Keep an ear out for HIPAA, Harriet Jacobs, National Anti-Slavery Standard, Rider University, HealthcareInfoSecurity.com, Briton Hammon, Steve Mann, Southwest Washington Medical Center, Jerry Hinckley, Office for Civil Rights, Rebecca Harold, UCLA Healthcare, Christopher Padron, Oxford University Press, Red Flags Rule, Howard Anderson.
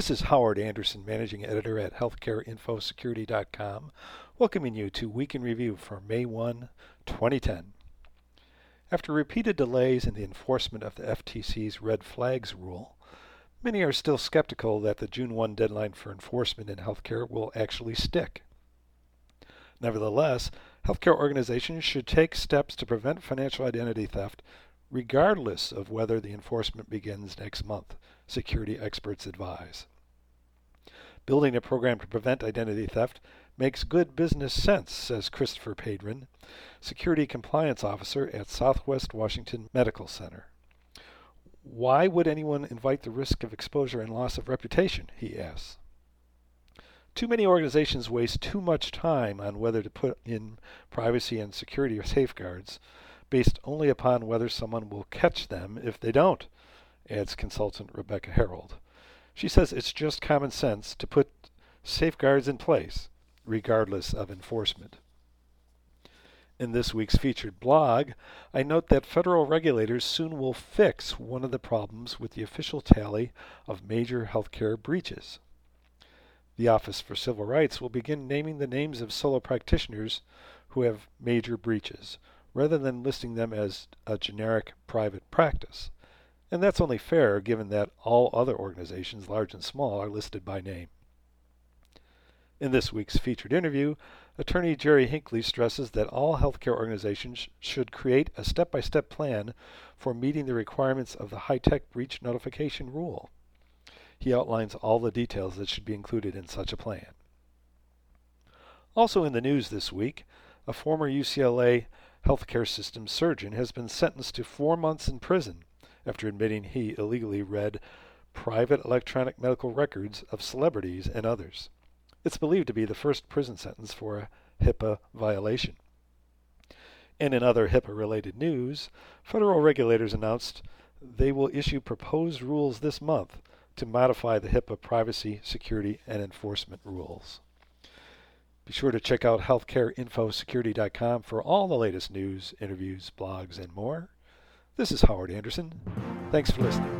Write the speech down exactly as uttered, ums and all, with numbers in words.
This is Howard Anderson, Managing Editor at Healthcare Info Security dot com, welcoming you to Week in Review for May first, twenty ten. After repeated delays in the enforcement of the F T C's Red Flags Rule, many are still skeptical that the June first deadline for enforcement in healthcare will actually stick. Nevertheless, healthcare organizations should take steps to prevent financial identity theft regardless of whether the enforcement begins next month, security experts advise. Building a program to prevent identity theft makes good business sense, says Christopher Padron, Security Compliance Officer at Southwest Washington Medical Center. Why would anyone invite the risk of exposure and loss of reputation, he asks. Too many organizations waste too much time on whether to put in privacy and security safeguards based only upon whether someone will catch them if they don't, adds consultant Rebecca Harold. She says it's just common sense to put safeguards in place, regardless of enforcement. In this week's featured blog, I note that federal regulators soon will fix one of the problems with the official tally of major healthcare breaches. The Office for Civil Rights will begin naming the names of solo practitioners who have major breaches, rather than listing them as a generic private practice. And that's only fair given that all other organizations, large and small, are listed by name. In this week's featured interview, attorney Jerry Hinckley stresses that all healthcare organizations should create a step-by-step plan for meeting the requirements of the high-tech breach notification rule. He outlines all the details that should be included in such a plan. Also in the news this week, a former U C L A healthcare system surgeon has been sentenced to four months in prison after admitting he illegally read private electronic medical records of celebrities and others. It's believed to be the first prison sentence for a HIPAA violation. And in other HIPAA-related news, federal regulators announced they will issue proposed rules this month to modify the HIPAA privacy, security, and enforcement rules. Be sure to check out Healthcare Info Security dot com for all the latest news, interviews, blogs, and more. This is Howard Anderson. Thanks for listening.